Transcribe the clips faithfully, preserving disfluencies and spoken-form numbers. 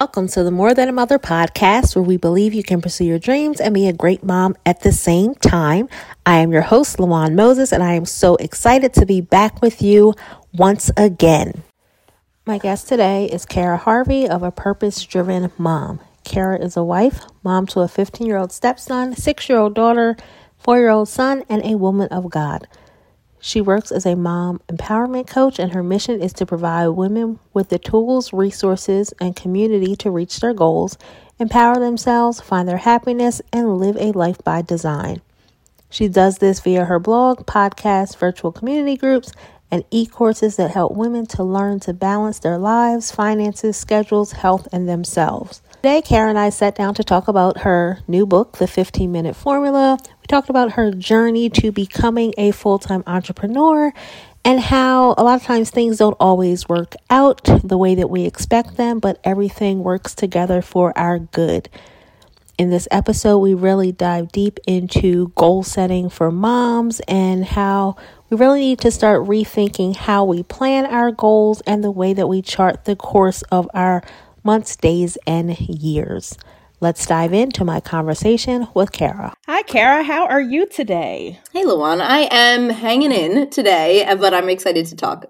Welcome to the More Than a Mother podcast, where we believe you can pursue your dreams and be a great mom at the same time. I am your host, LaWan Moses, and I am so excited to be back with you once again. My guest today is Kara Harvey of A Purpose Driven Mom. Kara is a wife, mom to a fifteen-year-old stepson, six-year-old daughter, four-year-old son, and a woman of God. She works as a mom empowerment coach, and her mission is to provide women with the tools, resources, and community to reach their goals, empower themselves, find their happiness, and live a life by design. She does this via her blog, podcast, virtual community groups, and e-courses that help women to learn to balance their lives, finances, schedules, health, and themselves. Today, Kara and I sat down to talk about her new book, The fifteen-Minute Formula. Talked about her journey to becoming a full-time entrepreneur and how a lot of times things don't always work out the way that we expect them, but everything works together for our good. In this episode, we really dive deep into goal setting for moms and how we really need to start rethinking how we plan our goals and the way that we chart the course of our months, days, and years. Let's dive into my conversation with Kara. Hi, Kara. How are you today? Hey, LaWan. I am hanging in today, but I'm excited to talk.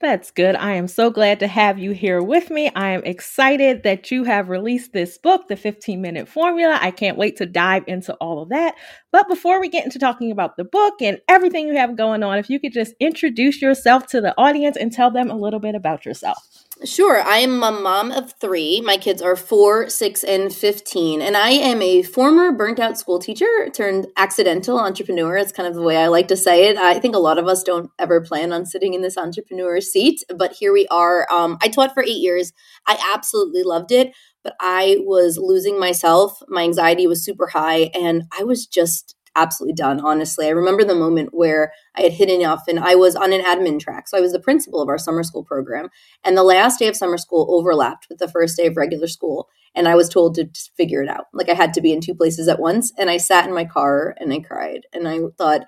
That's good. I am so glad to have you here with me. I am excited that you have released this book, The fifteen-Minute Formula. I can't wait to dive into all of that. But before we get into talking about the book and everything you have going on, if you could just introduce yourself to the audience and tell them a little bit about yourself. Sure. I am a mom of three. My kids are four, six, and fifteen. And I am a former burnt out school teacher turned accidental entrepreneur. It's kind of the way I like to say it. I think a lot of us don't ever plan on sitting in this entrepreneur seat, but here we are. Um, I taught for eight years. I absolutely loved it, but I was losing myself. My anxiety was super high and I was just absolutely done, honestly. I remember the moment where I had hit enough and I was on an admin track. So I was the principal of our summer school program. And the last day of summer school overlapped with the first day of regular school. And I was told to just figure it out. Like I had to be in two places at once. And I sat in my car and I cried. And I thought,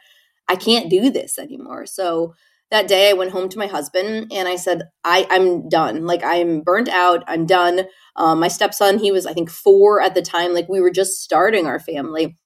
I can't do this anymore. So that day I went home to my husband and I said, I, I'm done. Like I'm burnt out. I'm done. Um, my stepson, he was, I think, four at the time. Like we were just starting our family.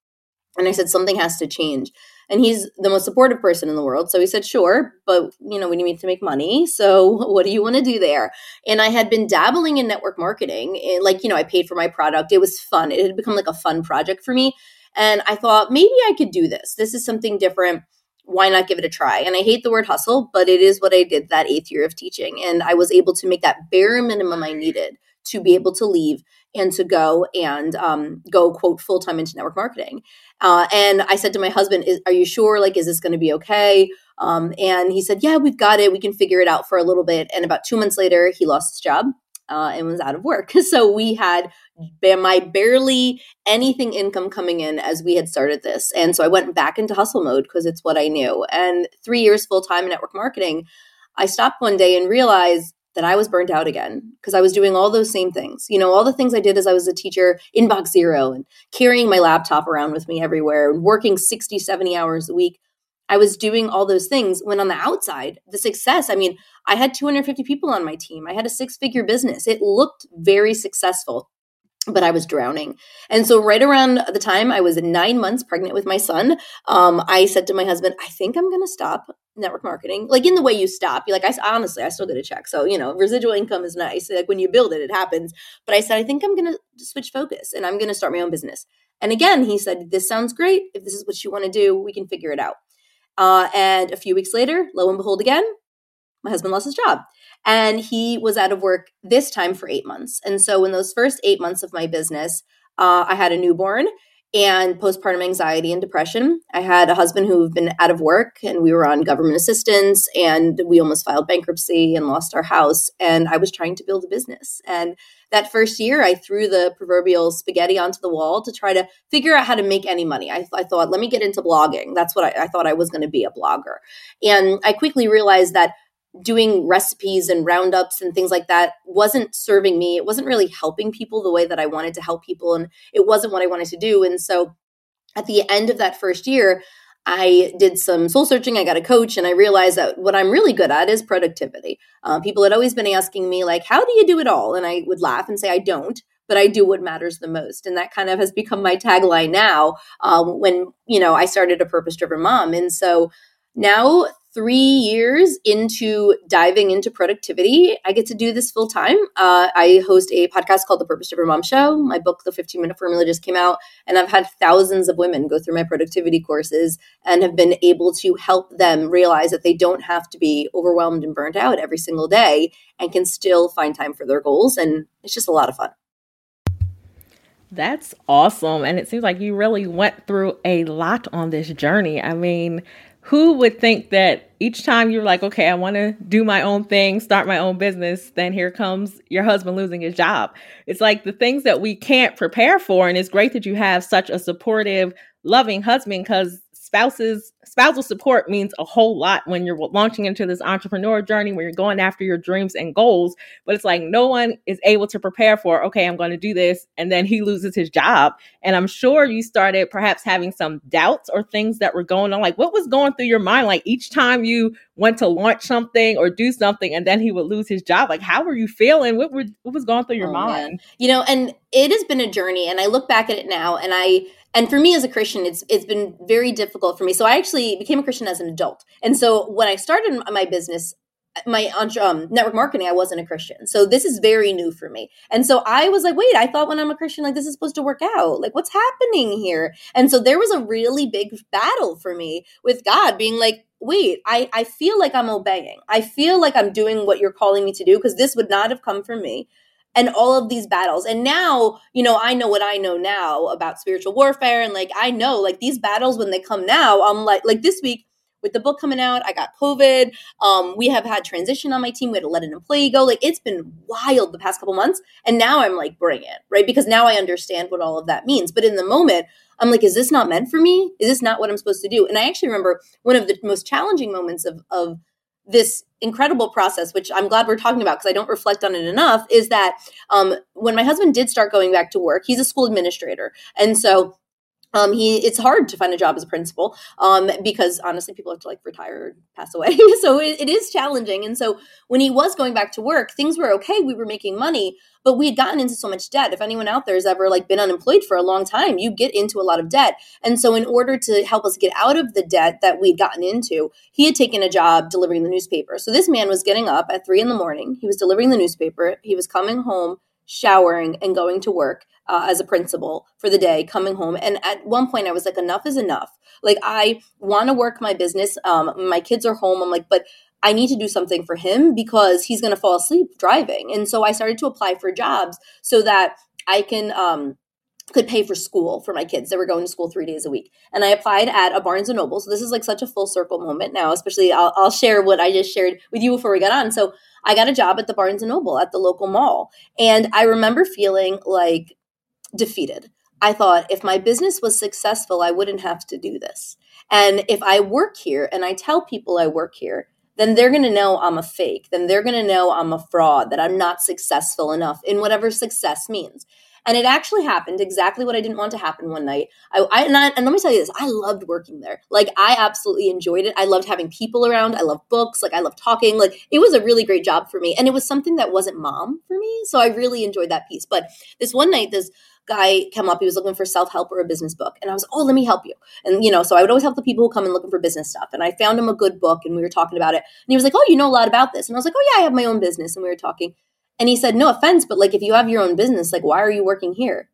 And I said, something has to change. And he's the most supportive person in the world. So he said, sure, but you know, we need to make money. So what do you want to do there? And I had been dabbling in network marketing. It, like, you know, I paid for my product. It was fun. It had become like a fun project for me. And I thought, maybe I could do this. This is something different. Why not give it a try? And I hate the word hustle, but it is what I did that eighth year of teaching. And I was able to make that bare minimum I needed to be able to leave and to go and um, go, quote, full-time into network marketing. Uh, and I said to my husband, is, are you sure? Like, is this going to be okay? Um, and he said, yeah, we've got it. We can figure it out for a little bit. And about two months later, he lost his job uh, and was out of work. So we had my barely anything income coming in as we had started this. And so I went back into hustle mode because it's what I knew. And three years full-time in network marketing, I stopped one day and realized that I was burnt out again because I was doing all those same things. You know, all the things I did as I was a teacher, inbox zero and carrying my laptop around with me everywhere and working sixty, seventy hours a week. I was doing all those things when on the outside, the success, I mean, I had two hundred fifty people on my team. I had a six-figure business. It looked very successful, but I was drowning. And so right around the time I was nine months pregnant with my son, um, I said to my husband, I think I'm going to stop network marketing, like in the way you stop, you're like, I honestly, I still get a check. So, you know, residual income is nice. Like when you build it, it happens. But I said, I think I'm going to switch focus and I'm going to start my own business. And again, he said, this sounds great. If this is what you want to do, we can figure it out. Uh, and a few weeks later, lo and behold, again, my husband lost his job and he was out of work this time for eight months. And so in those first eight months of my business, uh, I had a newborn and postpartum anxiety and depression. I had a husband who had been out of work and we were on government assistance and we almost filed bankruptcy and lost our house. And I was trying to build a business. And that first year, I threw the proverbial spaghetti onto the wall to try to figure out how to make any money. I, th- I thought, let me get into blogging. That's what I, I thought I was going to be, a blogger. And I quickly realized that doing recipes and roundups and things like that wasn't serving me. It wasn't really helping people the way that I wanted to help people. And it wasn't what I wanted to do. And so at the end of that first year, I did some soul searching. I got a coach and I realized that what I'm really good at is productivity. Uh, people had always been asking me, like, how do you do it all? And I would laugh and say, I don't, but I do what matters the most. And that kind of has become my tagline now um, when, you know, I started A Purpose Driven Mom. And so now three years into diving into productivity, I get to do this full time. Uh, I host a podcast called The Purpose Driven Mom Show. My book, The fifteen minute Formula, just came out, and I've had thousands of women go through my productivity courses and have been able to help them realize that they don't have to be overwhelmed and burnt out every single day and can still find time for their goals. And it's just a lot of fun. That's awesome. And it seems like you really went through a lot on this journey. I mean, who would think that each time you're like, okay, I want to do my own thing, start my own business, then here comes your husband losing his job. It's like the things that we can't prepare for. And it's great that you have such a supportive, loving husband, because spouses, spousal support means a whole lot when you're launching into this entrepreneur journey, when you're going after your dreams and goals. But it's like no one is able to prepare for, okay, I'm going to do this. And then he loses his job. And I'm sure you started perhaps having some doubts or things that were going on. Like, what was going through your mind? Like, each time you went to launch something or do something and then he would lose his job. Like, how were you feeling? What, were, what was going through your oh, mind? Man. You know, and it has been a journey. And I look back at it now and I And for me as a Christian, it's it's been very difficult for me. So I actually became a Christian as an adult. And so when I started my business, my um, network marketing, I wasn't a Christian. So this is very new for me. And so I was like, wait, I thought when I'm a Christian, like, this is supposed to work out. Like, what's happening here? And so there was a really big battle for me with God being like, wait, I, I feel like I'm obeying. I feel like I'm doing what you're calling me to do, because this would not have come from me. And all of these battles. And now, you know, I know what I know now about spiritual warfare. And like, I know, like, these battles, when they come now, I'm like, like this week with the book coming out, I got COVID. Um, we have had transition on my team. We had to let an employee go. Like, it's been wild the past couple months. And now I'm like, bring it, right? Because now I understand what all of that means. But in the moment, I'm like, is this not meant for me? Is this not what I'm supposed to do? And I actually remember one of the most challenging moments of, of this incredible process, which I'm glad we're talking about because I don't reflect on it enough, is that um, when my husband did start going back to work, he's a school administrator. And so um, he it's hard to find a job as a principal um, because honestly, people have to like retire or pass away. So it, it is challenging. And so when he was going back to work, things were okay. We were making money, but we had gotten into so much debt. If anyone out there has ever like been unemployed for a long time, you get into a lot of debt. And so in order to help us get out of the debt that we'd gotten into, he had taken a job delivering the newspaper. So this man was getting up at three in the morning. He was delivering the newspaper. He was coming home, showering, and going to work uh, as a principal for the day, coming home. And at one point I was like, enough is enough. Like, I want to work my business. Um, my kids are home. I'm like, but I need to do something for him because he's going to fall asleep driving. And so I started to apply for jobs so that I can um, could pay for school for my kids that were going to school three days a week. And I applied at a Barnes and Noble. So this is like such a full circle moment now, especially I'll, I'll share what I just shared with you before we got on. So I got a job at the Barnes and Noble at the local mall. And I remember feeling like defeated. I thought, if my business was successful, I wouldn't have to do this. And if I work here and I tell people I work here, then they're going to know I'm a fake. Then they're going to know I'm a fraud, that I'm not successful enough in whatever success means. And it actually happened exactly what I didn't want to happen one night. I, I, and, I, and let me tell you this, I loved working there. Like, I absolutely enjoyed it. I loved having people around. I love books. Like, I love talking. Like, it was a really great job for me. And it was something that wasn't mom for me. So I really enjoyed that piece. But this one night, this guy came up, he was looking for self-help or a business book. And I was, oh, let me help you. And, you know, so I would always help the people who come in looking for business stuff. And I found him a good book and we were talking about it. And he was like, oh, you know a lot about this. And I was like, oh yeah, I have my own business. And we were talking. And he said, no offense, but like, if you have your own business, like, why are you working here?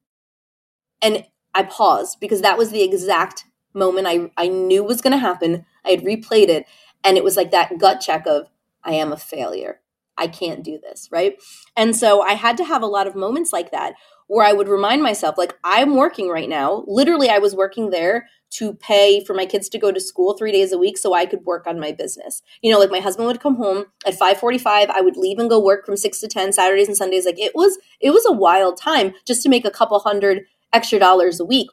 And I paused because that was the exact moment I, I knew was going to happen. I had replayed it. And it was like that gut check of, I am a failure. I can't do this, right? And so I had to have a lot of moments like that where I would remind myself, like, I'm working right now. Literally, I was working there to pay for my kids to go to school three days a week so I could work on my business. You know, like, my husband would come home at five forty-five. I would leave and go work from six to ten Saturdays and Sundays. Like, it was, it was a wild time just to make a couple hundred extra dollars a week.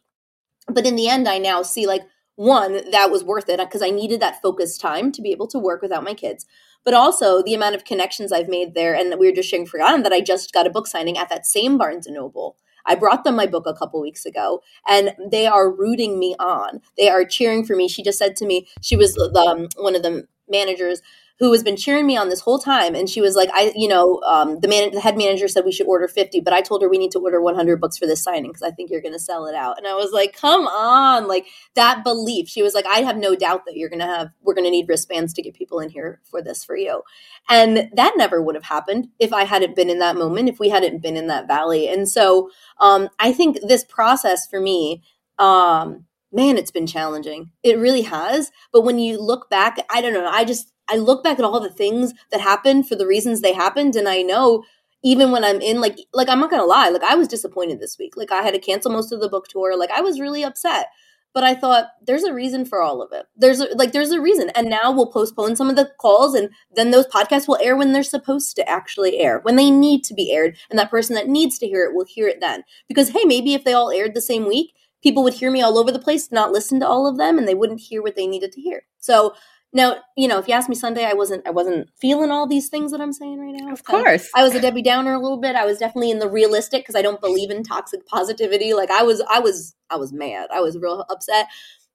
But in the end, I now see, like, one, that was worth it because I needed that focused time to be able to work without my kids. But also the amount of connections I've made there. And we were just sharing forgotten that I just got a book signing at that same Barnes and Noble I brought them my book a couple weeks ago, and they are rooting me on. They are cheering for me. She just said to me, she was um, one of the managers who has been cheering me on this whole time. And she was like, I, you know, um, the, man- the head manager said we should order fifty, but I told her we need to order one hundred books for this signing because I think you're going to sell it out. And I was like, come on, like that belief. She was like, I have no doubt that you're going to have, we're going to need wristbands to get people in here for this for you. And that never would have happened if I hadn't been in that moment, if we hadn't been in that valley. And so um, I think this process for me, um, man, it's been challenging. It really has. But when you look back, I don't know, I just, I look back at all the things that happened for the reasons they happened. And I know even when I'm in like, like, I'm not going to lie, like I was disappointed this week. Like I had to cancel most of the book tour. Like I was really upset, but I thought there's a reason for all of it. There's a, like, there's a reason. And now we'll postpone some of the calls, and then those podcasts will air when they're supposed to actually air, when they need to be aired. And that person that needs to hear it will hear it then, because, hey, maybe if they all aired the same week, people would hear me all over the place, not listen to all of them, and they wouldn't hear what they needed to hear. So now, you know, if you asked me Sunday, I wasn't I wasn't feeling all these things that I'm saying right now. Of course. I, I was a Debbie Downer a little bit. I was definitely in the realistic because I don't believe in toxic positivity. Like I was I was I was mad. I was real upset.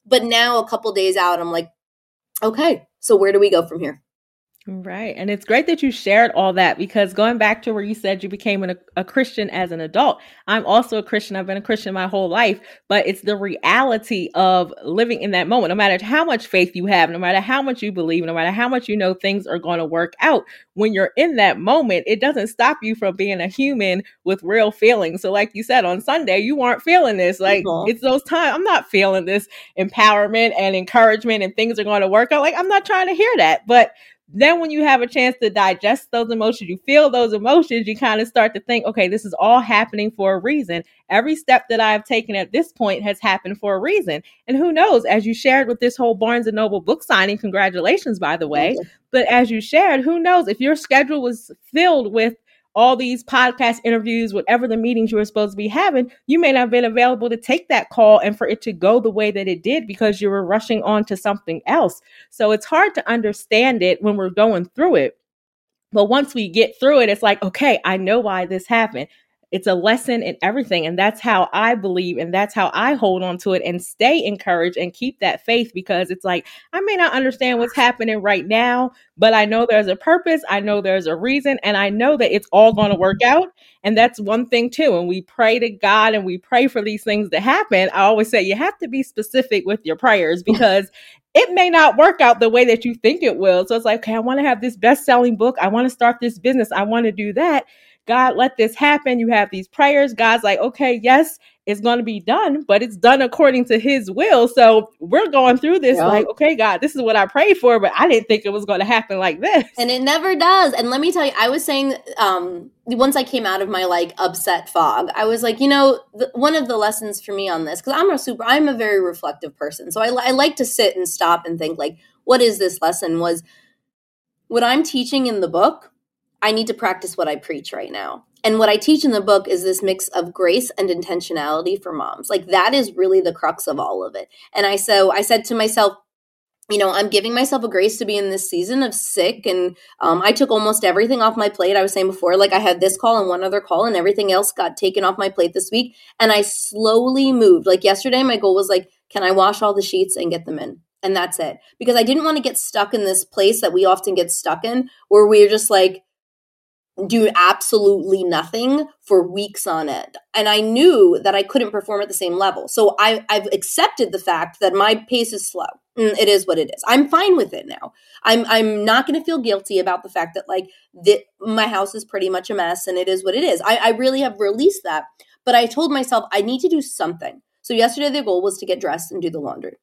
But now a couple days out, I'm like, okay, so where do we go from here? Right. And it's great that you shared all that, because going back to where you said you became an, a Christian as an adult, I'm also a Christian. I've been a Christian my whole life, but it's the reality of living in that moment. No matter how much faith you have, no matter how much you believe, no matter how much you know things are going to work out, when you're in that moment, it doesn't stop you from being a human with real feelings. So like you said, on Sunday, you weren't feeling this. Like mm-hmm. It's those times I'm not feeling this empowerment and encouragement and things are going to work out. Like I'm not trying to hear that, but then when you have a chance to digest those emotions, you feel those emotions, you kind of start to think, okay, this is all happening for a reason. Every step that I've taken at this point has happened for a reason. And who knows, as you shared with this whole Barnes and Noble book signing, congratulations, by the way. But as you shared, who knows if your schedule was filled with all these podcast interviews, whatever the meetings you were supposed to be having, you may not have been available to take that call and for it to go the way that it did because you were rushing on to something else. So it's hard to understand it when we're going through it. But once we get through it, it's like, okay, I know why this happened. It's a lesson in everything. And that's how I believe. And that's how I hold on to it and stay encouraged and keep that faith, because it's like, I may not understand what's happening right now, but I know there's a purpose. I know there's a reason. And I know that it's all going to work out. And that's one thing too. And we pray to God and we pray for these things to happen. I always say you have to be specific with your prayers, because it may not work out the way that you think it will. So it's like, okay, I want to have this best-selling book. I want to start this business. I want to do that. God, let this happen. You have these prayers. God's like, okay, yes, it's going to be done, but it's done according to his will. So we're going through this yep. like, okay, God, this is what I prayed for, but I didn't think it was going to happen like this. And it never does. And let me tell you, I was saying um, once I came out of my like upset fog, I was like, you know, th- one of the lessons for me on this, because I'm a super, I'm a very reflective person. So I, I like to sit and stop and think like, what is this lesson? Was what I'm teaching in the book, I need to practice what I preach right now. And what I teach in the book is this mix of grace and intentionality for moms. Like that is really the crux of all of it. And I so I said to myself, you know, I'm giving myself a grace to be in this season of sick. And um, I took almost everything off my plate. I was saying before, like I had this call and one other call and everything else got taken off my plate this week. And I slowly moved. Like yesterday, my goal was like, can I wash all the sheets and get them in? And that's it. Because I didn't want to get stuck in this place that we often get stuck in where we're just like, do absolutely nothing for weeks on end. And I knew that I couldn't perform at the same level. So I, I've accepted the fact that my pace is slow. It is what it is. I'm fine with it now. I'm I'm not going to feel guilty about the fact that like the, my house is pretty much a mess and it is what it is. I, I really have released that. But I told myself I need to do something. So yesterday the goal was to get dressed and do the laundry.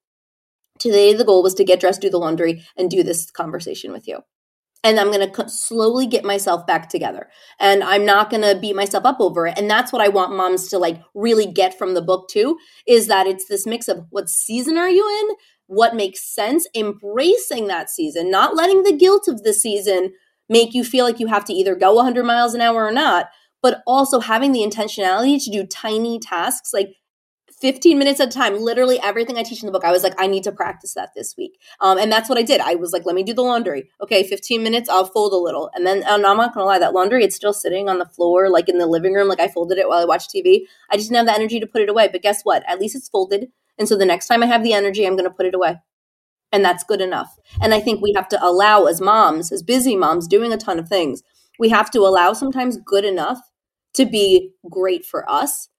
Today the goal was to get dressed, do the laundry, and do this conversation with you. And I'm going to slowly get myself back together, and I'm not going to beat myself up over it. And that's what I want moms to like really get from the book too, is that it's this mix of what season are you in? What makes sense? Embracing that season, not letting the guilt of the season make you feel like you have to either go one hundred miles an hour or not, but also having the intentionality to do tiny tasks like fifteen minutes at a time, literally everything I teach in the book, I was like, I need to practice that this week. Um, and that's what I did. I was like, let me do the laundry. Okay, fifteen minutes, I'll fold a little. And then, and I'm not going to lie, that laundry, it's still sitting on the floor, like in the living room. Like I folded it while I watched T V. I just didn't have the energy to put it away. But guess what? At least it's folded. And so the next time I have the energy, I'm going to put it away. And that's good enough. And I think we have to allow, as moms, as busy moms doing a ton of things, we have to allow sometimes good enough to be great for us,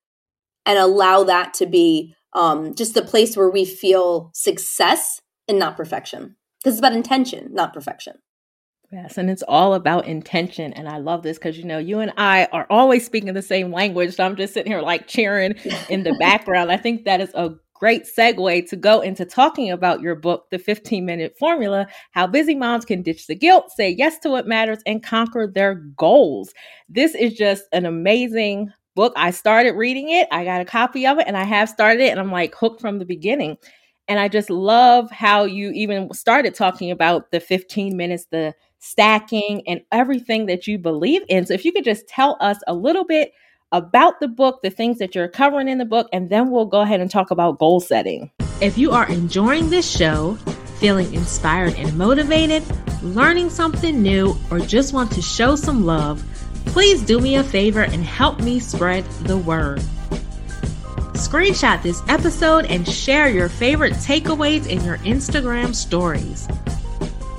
and allow that to be um, just the place where we feel success and not perfection. Because it's about intention, not perfection. Yes, and it's all about intention. And I love this because, you know, you and I are always speaking the same language. So I'm just sitting here like cheering in the background. I think that is a great segue to go into talking about your book, The fifteen minute Formula, How Busy Moms Can Ditch the Guilt, Say Yes to What Matters, and Conquer Their Goals. This is just an amazing book. I started reading it. I got a copy of it and I have started it and I'm like hooked from the beginning. And I just love how you even started talking about the fifteen minutes, the stacking and everything that you believe in. So if you could just tell us a little bit about the book, the things that you're covering in the book, and then we'll go ahead and talk about goal setting. If you are enjoying this show, feeling inspired and motivated, learning something new, or just want to show some love, please do me a favor and help me spread the word. Screenshot this episode and share your favorite takeaways in your Instagram stories.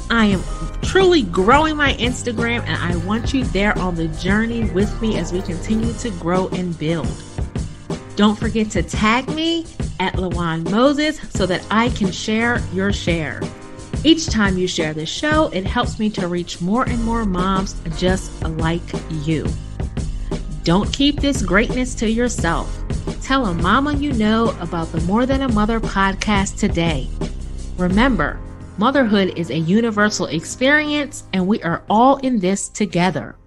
I am truly growing my Instagram and I want you there on the journey with me as we continue to grow and build. Don't forget to tag me at LaWan Moses so that I can share your share. Each time you share this show, it helps me to reach more and more moms just like you. Don't keep this greatness to yourself. Tell a mama you know about the More Than a Mother podcast today. Remember, motherhood is a universal experience and we are all in this together.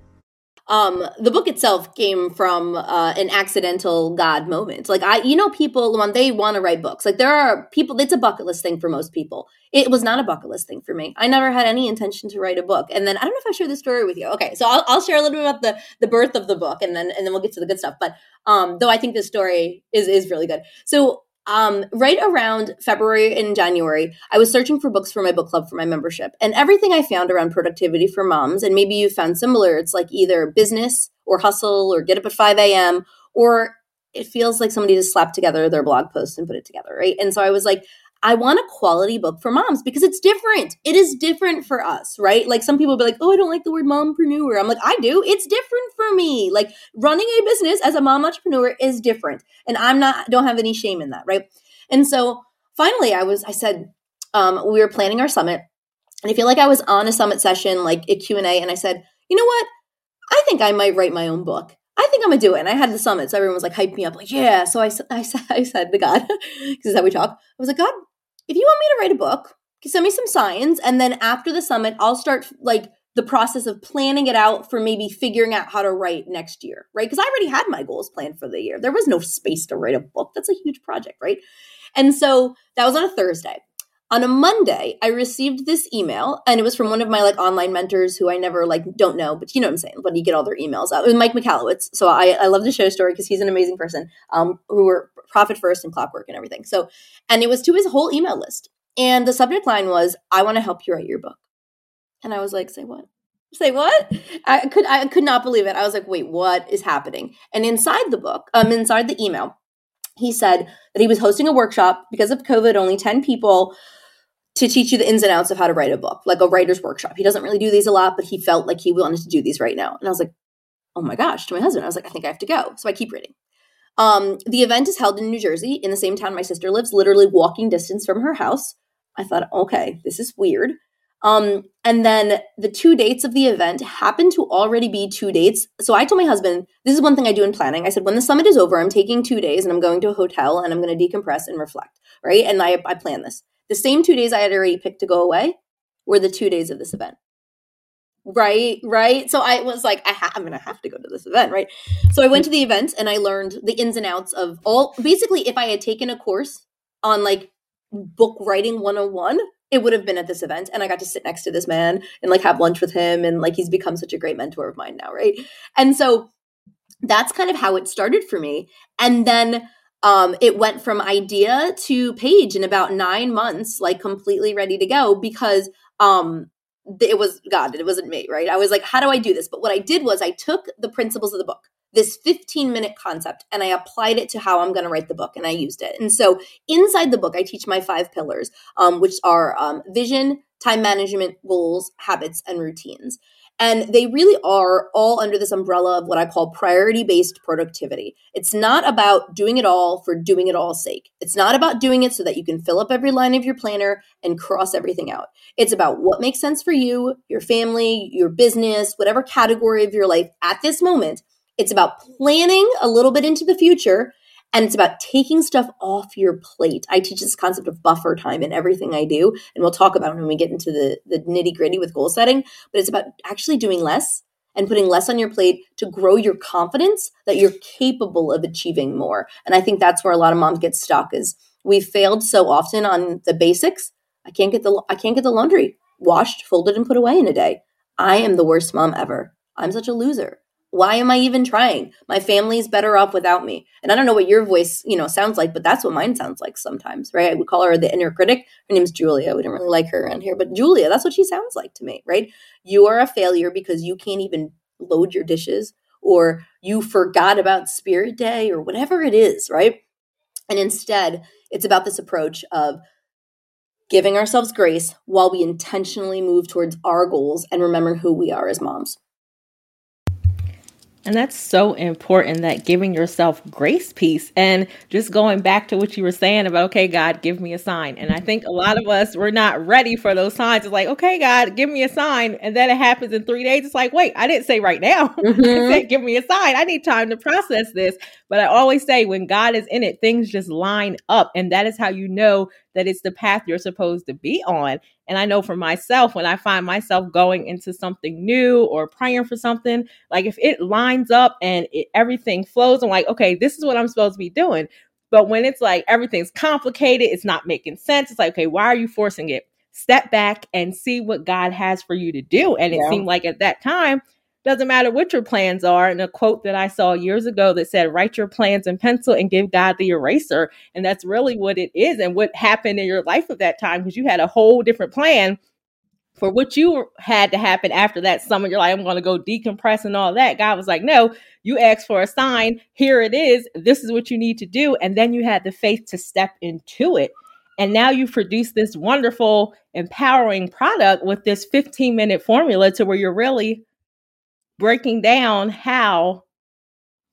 Um, the book itself came from uh, an accidental God moment. Like I, you know, people when they want to write books, like there are people, it's a bucket list thing for most people. It was not a bucket list thing for me. I never had any intention to write a book. And then I don't know if I shared this story with you. Okay. So I'll, I'll share a little bit about the, the birth of the book and then, and then we'll get to the good stuff. But um, though I think this story is, is really good. So Um, right around February and January, I was searching for books for my book club for my membership. And everything I found around productivity for moms, and maybe you found similar, it's like either business or hustle or get up at five a.m. or it feels like somebody just slapped together their blog post and put it together, right? And so I was like, I want a quality book for moms because it's different. It is different for us, right? Like some people will be like, oh, I don't like the word mompreneur. I'm like, I do. It's different for me. Like running a business as a mom entrepreneur is different. And I'm not, don't have any shame in that, right? And so finally I was, I said, um, we were planning our summit and I feel like I was on a summit session, like a Q and A. And I said, you know what? I think I might write my own book. I think I'm going to do it. And I had the summit. So everyone was like, hype me up. Like, yeah. So I, I, I said to God, because that's how we talk. I was like, God, if you want me to write a book, send me some signs. And then after the summit, I'll start like the process of planning it out for maybe figuring out how to write next year, right? Because I already had my goals planned for the year. There was no space to write a book. That's a huge project, right? And so that was on a Thursday. On a Monday, I received this email and it was from one of my like online mentors who I never like don't know, but you know what I'm saying, when you get all their emails out. It was Mike Michalowicz. So I, I love to share a story because he's an amazing person um, who were Profit First and Clockwork and everything. So, and it was to his whole email list. And the subject line was, I want to help you write your book. And I was like, say what? Say what? I could, I could not believe it. I was like, wait, what is happening? And inside the book, um, inside the email, he said that he was hosting a workshop because of COVID, only ten people. To teach you the ins and outs of how to write a book, like a writer's workshop. He doesn't really do these a lot, but he felt like he wanted to do these right now. And I was like, oh my gosh, to my husband. I was like, I think I have to go. So I keep reading. Um, the event is held in New Jersey in the same town my sister lives, literally walking distance from her house. I thought, okay, this is weird. Um, and then the two dates of the event happened to already be two dates. So I told my husband, this is one thing I do in planning. I said, when the summit is over, I'm taking two days and I'm going to a hotel and I'm going to decompress and reflect, right? And I, I plan this. The same two days I had already picked to go away were the two days of this event. Right, right. So I was like, I ha- I'm going to have to go to this event, right? So I went to the event and I learned the ins and outs of all, basically if I had taken a course on like book writing one oh one, it would have been at this event. And I got to sit next to this man and like have lunch with him. And like, he's become such a great mentor of mine now, right? And so that's kind of how it started for me. And then Um, it went from idea to page in about nine months, like completely ready to go, because um, it was God, it wasn't me, right? I was like, how do I do this? But what I did was I took the principles of the book, this fifteen minute concept, and I applied it to how I'm going to write the book, and I used it. And so inside the book, I teach my five pillars, um, which are um, vision, time management, goals, habits, and routines. And they really are all under this umbrella of what I call priority-based productivity. It's not about doing it all for doing it all's sake. It's not about doing it so that you can fill up every line of your planner and cross everything out. It's about what makes sense for you, your family, your business, whatever category of your life at this moment. It's about planning a little bit into the future, and it's about taking stuff off your plate. I teach this concept of buffer time in everything I do, and we'll talk about it when we get into the, the nitty-gritty with goal setting, but it's about actually doing less and putting less on your plate to grow your confidence that you're capable of achieving more. And I think that's where a lot of moms get stuck, is we failed so often on the basics. I can't get the I can't get the laundry washed, folded, and put away in a day. I am the worst mom ever. I'm such a loser. Why am I even trying? My family's better off without me. And I don't know what your voice, you know, sounds like, but that's what mine sounds like sometimes, right? We call her the inner critic. Her name's Julia. We don't really like her around here, but Julia, that's what she sounds like to me, right? You are a failure because you can't even load your dishes, or you forgot about Spirit Day, or whatever it is, right? And instead, it's about this approach of giving ourselves grace while we intentionally move towards our goals and remember who we are as moms. And that's so important, that giving yourself grace piece, and just going back to what you were saying about, okay, God, give me a sign. And I think a lot of us, we're not ready for those signs. It's like, okay, God, give me a sign. And then it happens in three days. It's like, wait, I didn't say right now. Mm-hmm. I said, give me a sign. I need time to process this. But I always say, when God is in it, things just line up. And that is how you know that it's the path you're supposed to be on. And I know for myself, when I find myself going into something new or praying for something, like if it lines up and it, everything flows, I'm like, okay, this is what I'm supposed to be doing. But when it's like everything's complicated, it's not making sense. It's like, okay, why are you forcing it? Step back and see what God has for you to do. And yeah. It seemed like at that time, doesn't matter what your plans are. And a quote that I saw years ago that said, write your plans in pencil and give God the eraser. And that's really what it is, and what happened in your life at that time, because you had a whole different plan for what you had to happen after that summer. You're like, I'm going to go decompress and all that. God was like, no, you asked for a sign. Here it is. This is what you need to do. And then you had the faith to step into it. And now you've produced this wonderful, empowering product with this fifteen minute formula, to where you're really breaking down how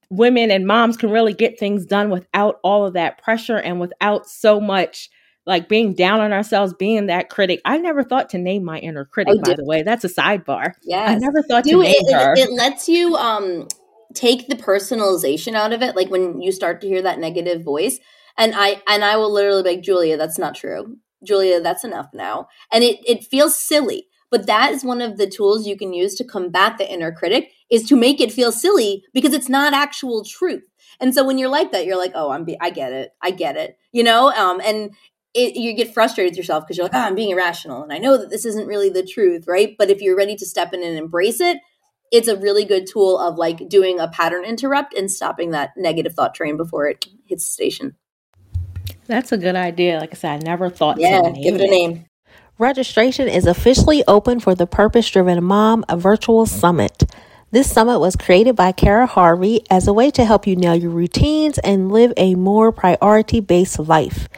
women and moms can really get things done without all of that pressure, and without so much like being down on ourselves, being that critic. I never thought to name my inner critic, by the way. That's a sidebar. Yeah, I never thought to name her. It lets you um, take the personalization out of it. Like when you start to hear that negative voice, and I and I will literally be like, Julia, that's not true. Julia, that's enough now. And it it feels silly. But that is one of the tools you can use to combat the inner critic, is to make it feel silly, because it's not actual truth. And so when you're like that, you're like, oh, I'm be- I get it. I get it. You know, um, and it, you get frustrated with yourself because you're like, oh, I'm being irrational. And I know that this isn't really the truth, right? But if you're ready to step in and embrace it, it's a really good tool of like doing a pattern interrupt and stopping that negative thought train before it hits the station. That's a good idea. Like I said, I never thought. Yeah, to name give it a name. It. Registration is officially open for the Purpose Driven Mom Virtual Summit. This summit was created by Kara Harvey as a way to help you nail your routines and live a more priority-based life.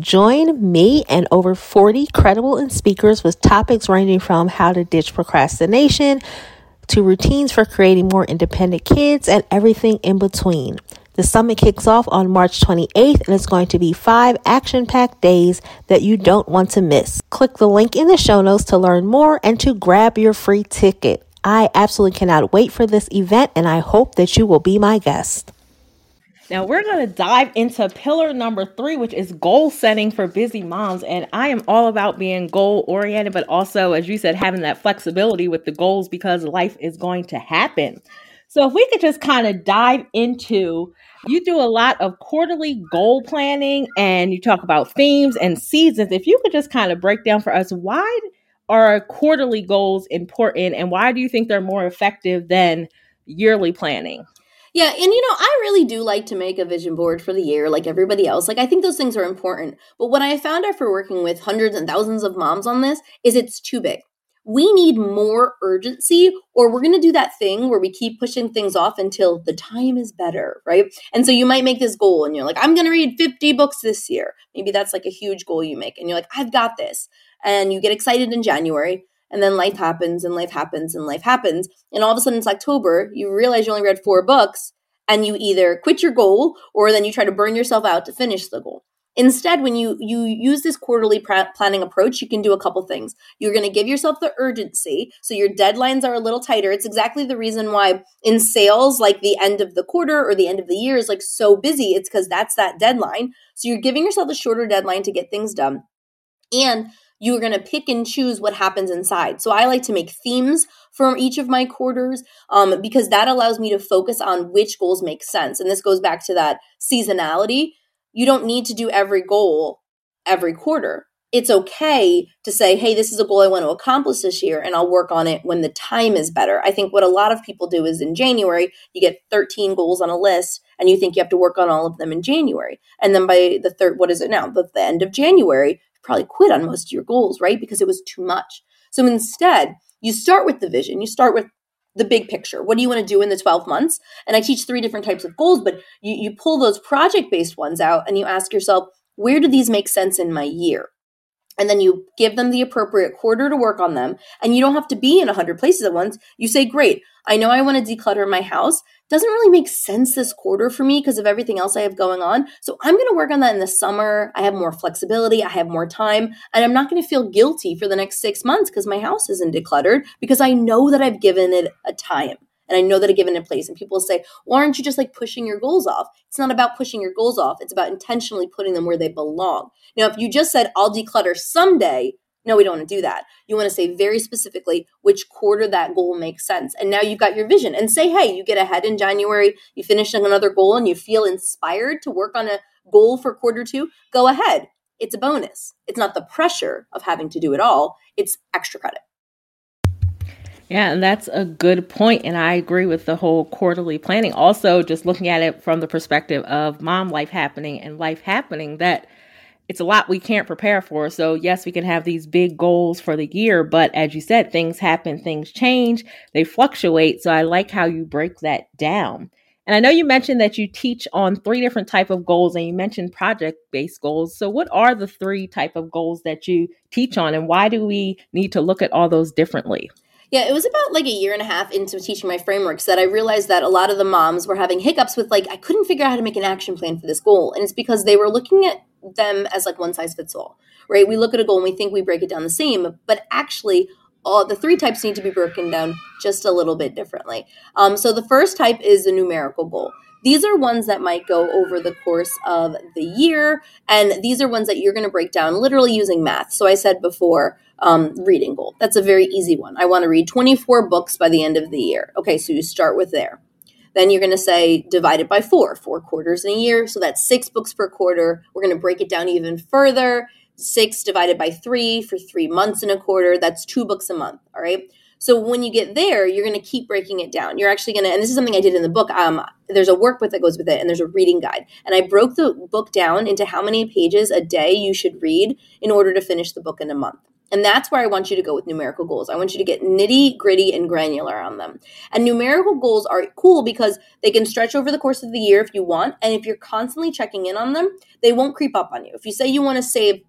Join me and over forty credible and speakers with topics ranging from how to ditch procrastination to routines for creating more independent kids and everything in between. The summit kicks off on March twenty-eighth, and it's going to be five action-packed days that you don't want to miss. Click the link in the show notes to learn more and to grab your free ticket. I absolutely cannot wait for this event, and I hope that you will be my guest. Now we're going to dive into pillar number three, which is goal setting for busy moms. And I am all about being goal oriented, but also, as you said, having that flexibility with the goals, because life is going to happen. So if we could just kind of dive into, you do a lot of quarterly goal planning and you talk about themes and seasons. If you could just kind of break down for us, why are quarterly goals important, and why do you think they're more effective than yearly planning? Yeah. And, you know, I really do like to make a vision board for the year, like everybody else. Like, I think those things are important. But what I found after working with hundreds and thousands of moms on this is it's too big. We need more urgency, or we're going to do that thing where we keep pushing things off until the time is better, right? And so you might make this goal and you're like, I'm going to read fifty books this year. Maybe that's like a huge goal you make. And you're like, I've got this. And you get excited in January. And then life happens and life happens and life happens. And all of a sudden it's October. You realize you only read four books and you either quit your goal or then you try to burn yourself out to finish the goal. Instead, when you, you use this quarterly pr- planning approach, you can do a couple things. You're going to give yourself the urgency. So your deadlines are a little tighter. It's exactly the reason why in sales, like the end of the quarter or the end of the year is like so busy. It's because that's that deadline. So you're giving yourself a shorter deadline to get things done. And you're going to pick and choose what happens inside. So I like to make themes from each of my quarters um, because that allows me to focus on which goals make sense. And this goes back to that seasonality. You don't need to do every goal every quarter. It's okay to say, hey, this is a goal I want to accomplish this year, and I'll work on it when the time is better. I think what a lot of people do is in January, you get thirteen goals on a list, and you think you have to work on all of them in January. And then by the third, what is it now? But the end of January, you probably quit on most of your goals, right? Because it was too much. So instead, you start with the vision. You start with the big picture. What do you want to do in the twelve months? And I teach three different types of goals, but you, you pull those project-based ones out and you ask yourself, where do these make sense in my year? And then you give them the appropriate quarter to work on them. And you don't have to be in one hundred places at once. You say, great, I know I want to declutter my house. Doesn't really make sense this quarter for me because of everything else I have going on. So I'm going to work on that in the summer. I have more flexibility. I have more time. And I'm not going to feel guilty for the next six months because my house isn't decluttered because I know that I've given it a time. And I know that I've given it a place. And people say, well, aren't you just like pushing your goals off? It's not about pushing your goals off. It's about intentionally putting them where they belong. Now, if you just said, I'll declutter someday, no, we don't want to do that. You want to say very specifically which quarter that goal makes sense. And now you've got your vision. And say, hey, you get ahead in January, you finish another goal, and you feel inspired to work on a goal for quarter two, go ahead. It's a bonus. It's not the pressure of having to do it all. It's extra credit. Yeah, and that's a good point. And I agree with the whole quarterly planning. Also, just looking at it from the perspective of mom life happening and life happening, that it's a lot we can't prepare for. So yes, we can have these big goals for the year, but as you said, things happen, things change, they fluctuate. So I like how you break that down. And I know you mentioned that you teach on three different types of goals, and you mentioned project-based goals. So what are the three types of goals that you teach on, and why do we need to look at all those differently? Yeah, it was about like a year and a half into teaching my frameworks that I realized that a lot of the moms were having hiccups with like, I couldn't figure out how to make an action plan for this goal. And it's because they were looking at them as like one size fits all, right? We look at a goal and we think we break it down the same, but actually all the three types need to be broken down just a little bit differently. Um, so the first type is a numerical goal. These are ones that might go over the course of the year, and these are ones that you're going to break down literally using math. So I said before, um, reading goal. That's a very easy one. I want to read twenty-four books by the end of the year. Okay, so you start with there. Then you're going to say divide it by four, four quarters in a year. So that's six books per quarter. We're going to break it down even further. Six divided by three for three months in a quarter. That's two books a month, all right? So when you get there, you're going to keep breaking it down. You're actually going to, and this is something I did in the book, um, there's a workbook that goes with it, and there's a reading guide. And I broke the book down into how many pages a day you should read in order to finish the book in a month. And that's where I want you to go with numerical goals. I want you to get nitty gritty and granular on them. And numerical goals are cool because they can stretch over the course of the year if you want. And if you're constantly checking in on them, they won't creep up on you. If you say you want to save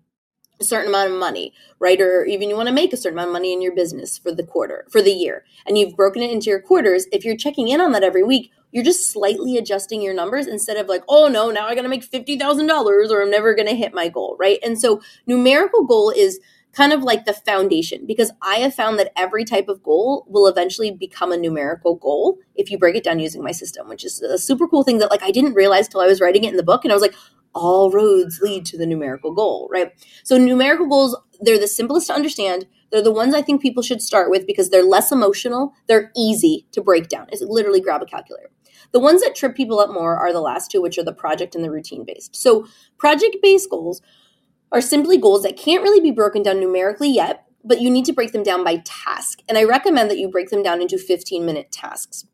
a certain amount of money, right? Or even you want to make a certain amount of money in your business for the quarter, for the year, and you've broken it into your quarters. If you're checking in on that every week, you're just slightly adjusting your numbers instead of like, oh no, now I got to make fifty thousand dollars or I'm never going to hit my goal, right? And so numerical goal is kind of like the foundation, because I have found that every type of goal will eventually become a numerical goal if you break it down using my system, which is a super cool thing that like I didn't realize till I was writing it in the book. And I was like, all roads lead to the numerical goal, right? So numerical goals, they're the simplest to understand. They're the ones I think people should start with because they're less emotional. They're easy to break down. It's literally grab a calculator. The ones that trip people up more are the last two, which are the project and the routine-based. So project-based goals are simply goals that can't really be broken down numerically yet, but you need to break them down by task. And I recommend that you break them down into fifteen-minute tasks.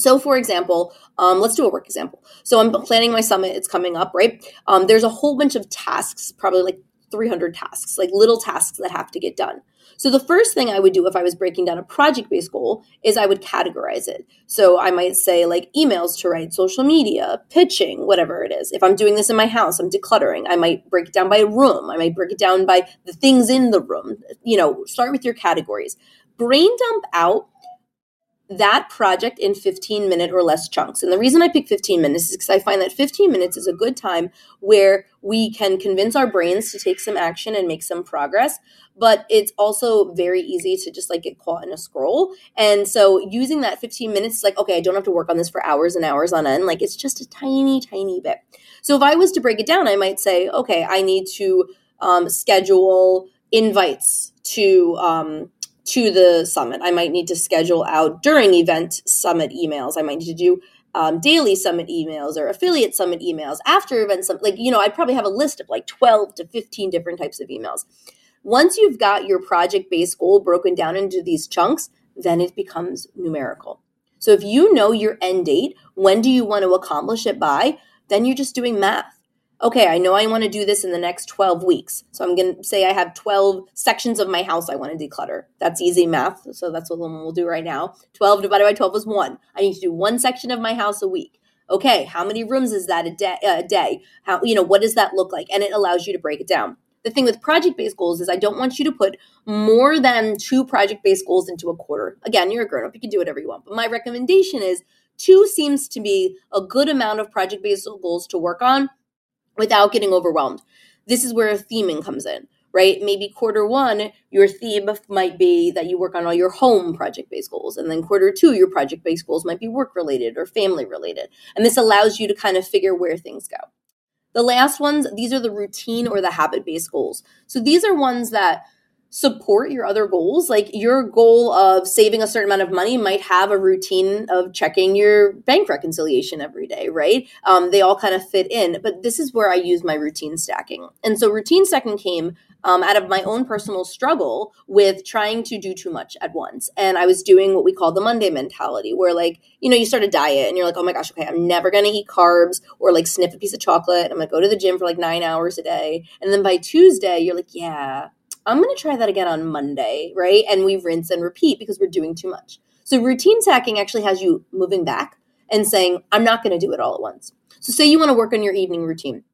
So for example, um, let's do a work example. So I'm planning my summit. It's coming up, right? Um, there's a whole bunch of tasks, probably like three hundred tasks, like little tasks that have to get done. So the first thing I would do if I was breaking down a project-based goal is I would categorize it. So I might say like emails to write, social media, pitching, whatever it is. If I'm doing this in my house, I'm decluttering. I might break it down by room. I might break it down by the things in the room. You know, start with your categories. Brain dump out that project in fifteen minute or less chunks. And the reason I pick fifteen minutes is because I find that fifteen minutes is a good time where we can convince our brains to take some action and make some progress. But it's also very easy to just like get caught in a scroll. And so using that fifteen minutes, is like, okay, I don't have to work on this for hours and hours on end. Like it's just a tiny, tiny bit. So if I was to break it down, I might say, okay, I need to um, schedule invites to, um, to the summit. I might need to schedule out during event summit emails. I might need to do um, daily summit emails or affiliate summit emails after event summit. Like, you know, I'd probably have a list of like twelve to fifteen different types of emails. Once you've got your project-based goal broken down into these chunks, then it becomes numerical. So if you know your end date, when do you want to accomplish it by, then you're just doing math. Okay, I know I want to do this in the next twelve weeks. So I'm going to say I have twelve sections of my house I want to declutter. That's easy math. So that's what we'll do right now. twelve divided by twelve is one. I need to do one section of my house a week. Okay, how many rooms is that a day? A day? How, you know, what does that look like? And it allows you to break it down. The thing with project-based goals is I don't want you to put more than two project-based goals into a quarter. Again, you're a grown-up. You can do whatever you want. But my recommendation is two seems to be a good amount of project-based goals to work on without getting overwhelmed. This is where theming comes in, right? Maybe quarter one, your theme might be that you work on all your home project-based goals. And then quarter two, your project-based goals might be work-related or family-related. And this allows you to kind of figure where things go. The last ones, these are the routine or the habit-based goals. So these are ones that support your other goals. Like your goal of saving a certain amount of money might have a routine of checking your bank reconciliation every day, right? Um, they all kind of fit in, but this is where I use my routine stacking. And so routine stacking came um, out of my own personal struggle with trying to do too much at once. And I was doing what we call the Monday mentality, where like, you know, you start a diet and you're like, oh my gosh, okay, I'm never going to eat carbs or like sniff a piece of chocolate. I'm going to go to the gym for like nine hours a day. And then by Tuesday, you're like, yeah, I'm going to try that again on Monday, right? And we rinse and repeat because we're doing too much. So routine stacking actually has you moving back and saying, I'm not going to do it all at once. So say you want to work on your evening routine.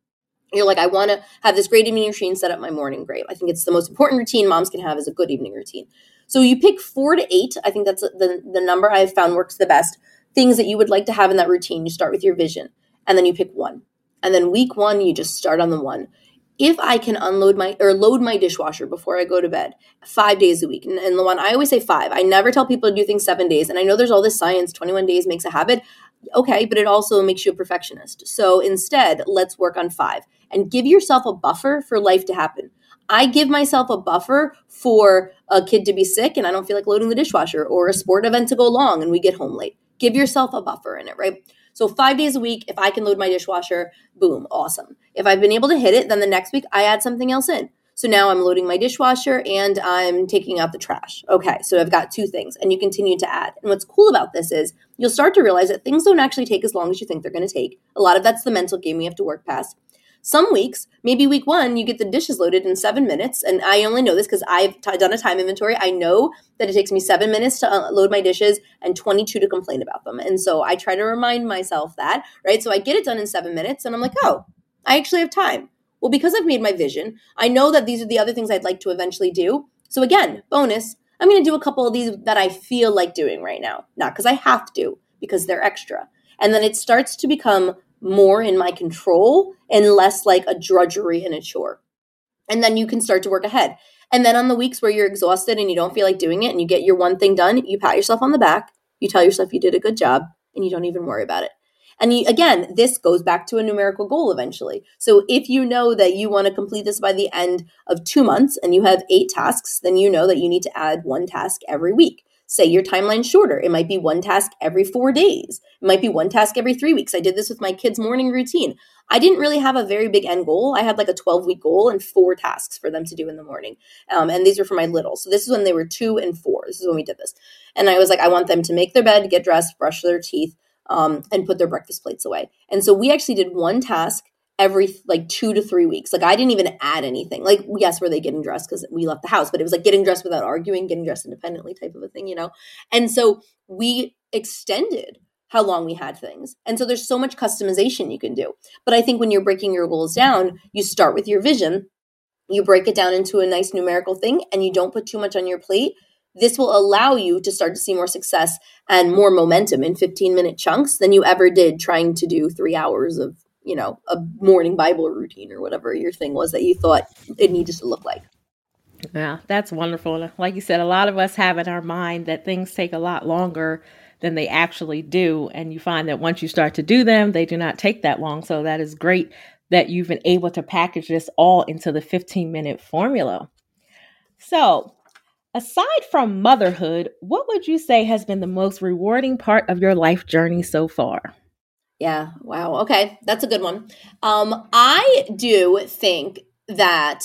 You're like, I want to have this great evening routine, set up my morning great. I think it's the most important routine moms can have is a good evening routine. So you pick four to eight. I think that's the, the number I've found works the best. Things that you would like to have in that routine. You start with your vision and then you pick one. And then week one, you just start on the one. If I can unload my or load my dishwasher before I go to bed five days a week, and, and LaWan, I always say five. I never tell people to do things seven days. And I know there's all this science, twenty-one days makes a habit. Okay, but it also makes you a perfectionist. So instead, let's work on five and give yourself a buffer for life to happen. I give myself a buffer for a kid to be sick and I don't feel like loading the dishwasher, or a sport event to go long and we get home late. Give yourself a buffer in it, right? So five days a week, if I can load my dishwasher, boom, awesome. If I've been able to hit it, then the next week I add something else in. So now I'm loading my dishwasher and I'm taking out the trash. Okay, so I've got two things and you continue to add. And what's cool about this is you'll start to realize that things don't actually take as long as you think they're going to take. A lot of that's the mental game we have to work past. Some weeks, maybe week one, you get the dishes loaded in seven minutes. And I only know this because I've t- done a time inventory. I know that it takes me seven minutes to uh, load my dishes and twenty-two to complain about them. And so I try to remind myself that, right? So I get it done in seven minutes and I'm like, oh, I actually have time. Well, because I've made my vision, I know that these are the other things I'd like to eventually do. So again, bonus, I'm going to do a couple of these that I feel like doing right now. Not because I have to, because they're extra. And then it starts to become more in my control and less like a drudgery and a chore. And then you can start to work ahead. And then on the weeks where you're exhausted and you don't feel like doing it and you get your one thing done, you pat yourself on the back, you tell yourself you did a good job, and you don't even worry about it. And you, again, this goes back to a numerical goal eventually. So if you know that you want to complete this by the end of two months and you have eight tasks, then you know that you need to add one task every week. say your timeline shorter. It might be one task every four days. It might be one task every three weeks. I did this with my kids' morning routine. I didn't really have a very big end goal. I had like a twelve-week goal and four tasks for them to do in the morning. Um, and these were for my littles. So this is when they were two and four. This is when we did this. And I was like, I want them to make their bed, get dressed, brush their teeth, um, and put their breakfast plates away. And so we actually did one task every like two to three weeks. Like I didn't even add anything. Like, yes, were they getting dressed because we left the house, but it was like getting dressed without arguing, getting dressed independently type of a thing, you know? And so we extended how long we had things. And so there's so much customization you can do. But I think when you're breaking your goals down, you start with your vision, you break it down into a nice numerical thing, and you don't put too much on your plate. This will allow you to start to see more success and more momentum in fifteen minute chunks than you ever did trying to do three hours of, you know, a morning Bible routine or whatever your thing was that you thought it needed to look like. Yeah, that's wonderful. Like you said, a lot of us have in our mind that things take a lot longer than they actually do. And you find that once you start to do them, they do not take that long. So that is great that you've been able to package this all into the fifteen minute formula. So aside from motherhood, what would you say has been the most rewarding part of your life journey so far? Yeah. Wow. Okay. That's a good one. Um, I do think that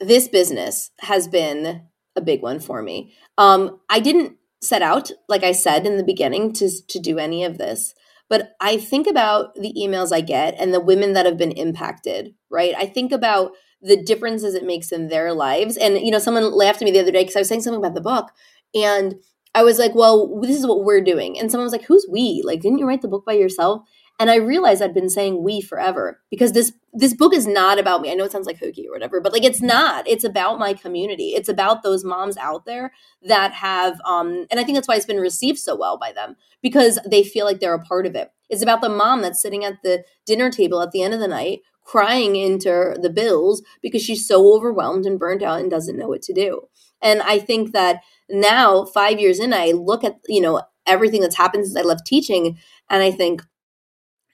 this business has been a big one for me. Um, I didn't set out, like I said in the beginning, to, to do any of this, but I think about the emails I get and the women that have been impacted, right? I think about the differences it makes in their lives. And, you know, someone laughed at me the other day because I was saying something about the book, and I was like, well, this is what we're doing. And someone was like, who's we? Like, didn't you write the book by yourself? And I realized I'd been saying we forever because this this book is not about me. I know it sounds like hokey or whatever, but like it's not. It's about my community. It's about those moms out there that have, um, and I think that's why it's been received so well by them, because they feel like they're a part of it. It's about the mom that's sitting at the dinner table at the end of the night crying into the bills because she's so overwhelmed and burnt out and doesn't know what to do. And I think that now, five years in, I look at, you know, everything that's happened since I left teaching, and I think,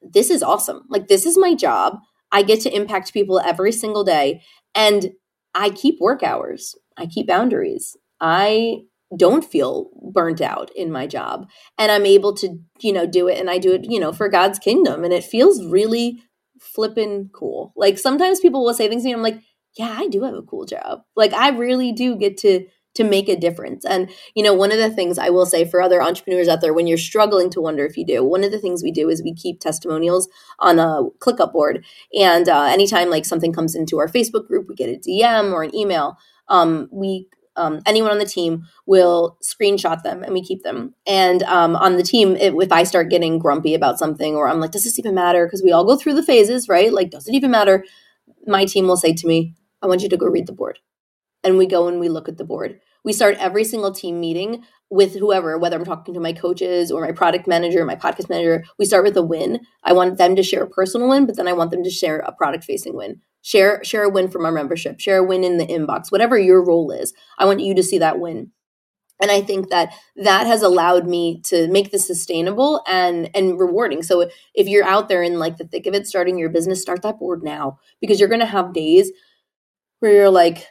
this is awesome. Like, this is my job. I get to impact people every single day. And I keep work hours. I keep boundaries. I don't feel burnt out in my job. And I'm able to, you know, do it. And I do it, you know, for God's kingdom. And it feels really flippin' cool. Like, sometimes people will say things to me, I'm like, yeah, I do have a cool job. Like, I really do get to to make a difference. And, you know, one of the things I will say for other entrepreneurs out there, when you're struggling to wonder if you do, one of the things we do is we keep testimonials on a ClickUp board. And uh, anytime like something comes into our Facebook group, we get a D M or an email. Um, we um, anyone on the team will screenshot them and we keep them. And um, on the team, it, if I start getting grumpy about something, or I'm like, does this even matter? Because we all go through the phases, right? Like, does it even matter? My team will say to me, I want you to go read the board. And we go and we look at the board. We start every single team meeting with whoever, whether I'm talking to my coaches or my product manager, my podcast manager, we start with a win. I want them to share a personal win, but then I want them to share a product-facing win. Share, share a win from our membership. Share a win in the inbox. Whatever your role is, I want you to see that win. And I think that that has allowed me to make this sustainable and, and rewarding. So if you're out there in like the thick of it, starting your business, start that board now, because you're going to have days where you're like,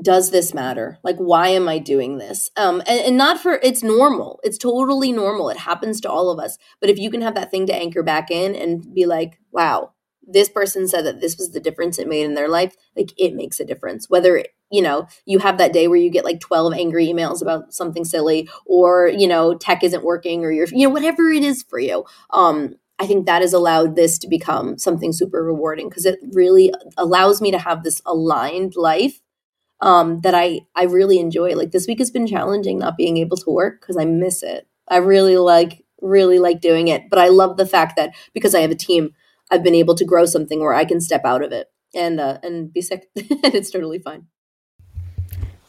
does this matter? Like, why am I doing this? Um, and, and not for, it's normal. It's totally normal. It happens to all of us. But if you can have that thing to anchor back in and be like, wow, this person said that this was the difference it made in their life. Like, it makes a difference. Whether it, you know, you have that day where you get like twelve angry emails about something silly, or, you know, tech isn't working, or you're, you know, whatever it is for you. Um, I think that has allowed this to become something super rewarding, because it really allows me to have this aligned life Um, that I, I really enjoy. Like, this week has been challenging not being able to work because I miss it. I really like, really like doing it. But I love the fact that because I have a team, I've been able to grow something where I can step out of it and, uh, and be sick. And it's totally fine.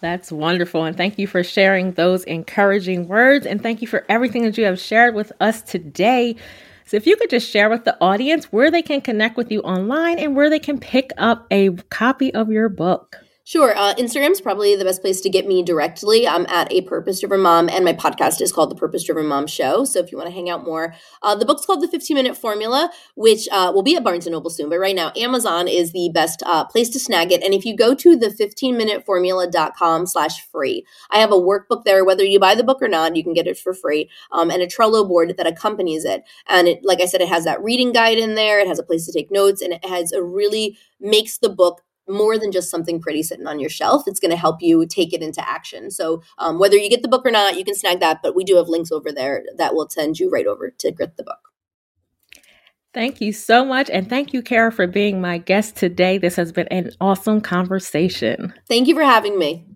That's wonderful. And thank you for sharing those encouraging words. And thank you for everything that you have shared with us today. So if you could just share with the audience where they can connect with you online and where they can pick up a copy of your book. Sure. Uh, Instagram is probably the best place to get me directly. I'm at A Purpose Driven Mom, and my podcast is called The Purpose Driven Mom Show. So if you want to hang out more, uh, the book's called The fifteen minute Formula, which uh, will be at Barnes and Noble soon. But right now, Amazon is the best uh, place to snag it. And if you go to the fifteen minute formula dot com slash free, I have a workbook there. Whether you buy the book or not, you can get it for free, um, and a Trello board that accompanies it. And it, like I said, it has that reading guide in there. It has a place to take notes, and it has a really makes the book more than just something pretty sitting on your shelf. It's going to help you take it into action. So um, whether you get the book or not, you can snag that. But we do have links over there that will send you right over to Grit the Book. Thank you so much. And thank you, Kara, for being my guest today. This has been an awesome conversation. Thank you for having me.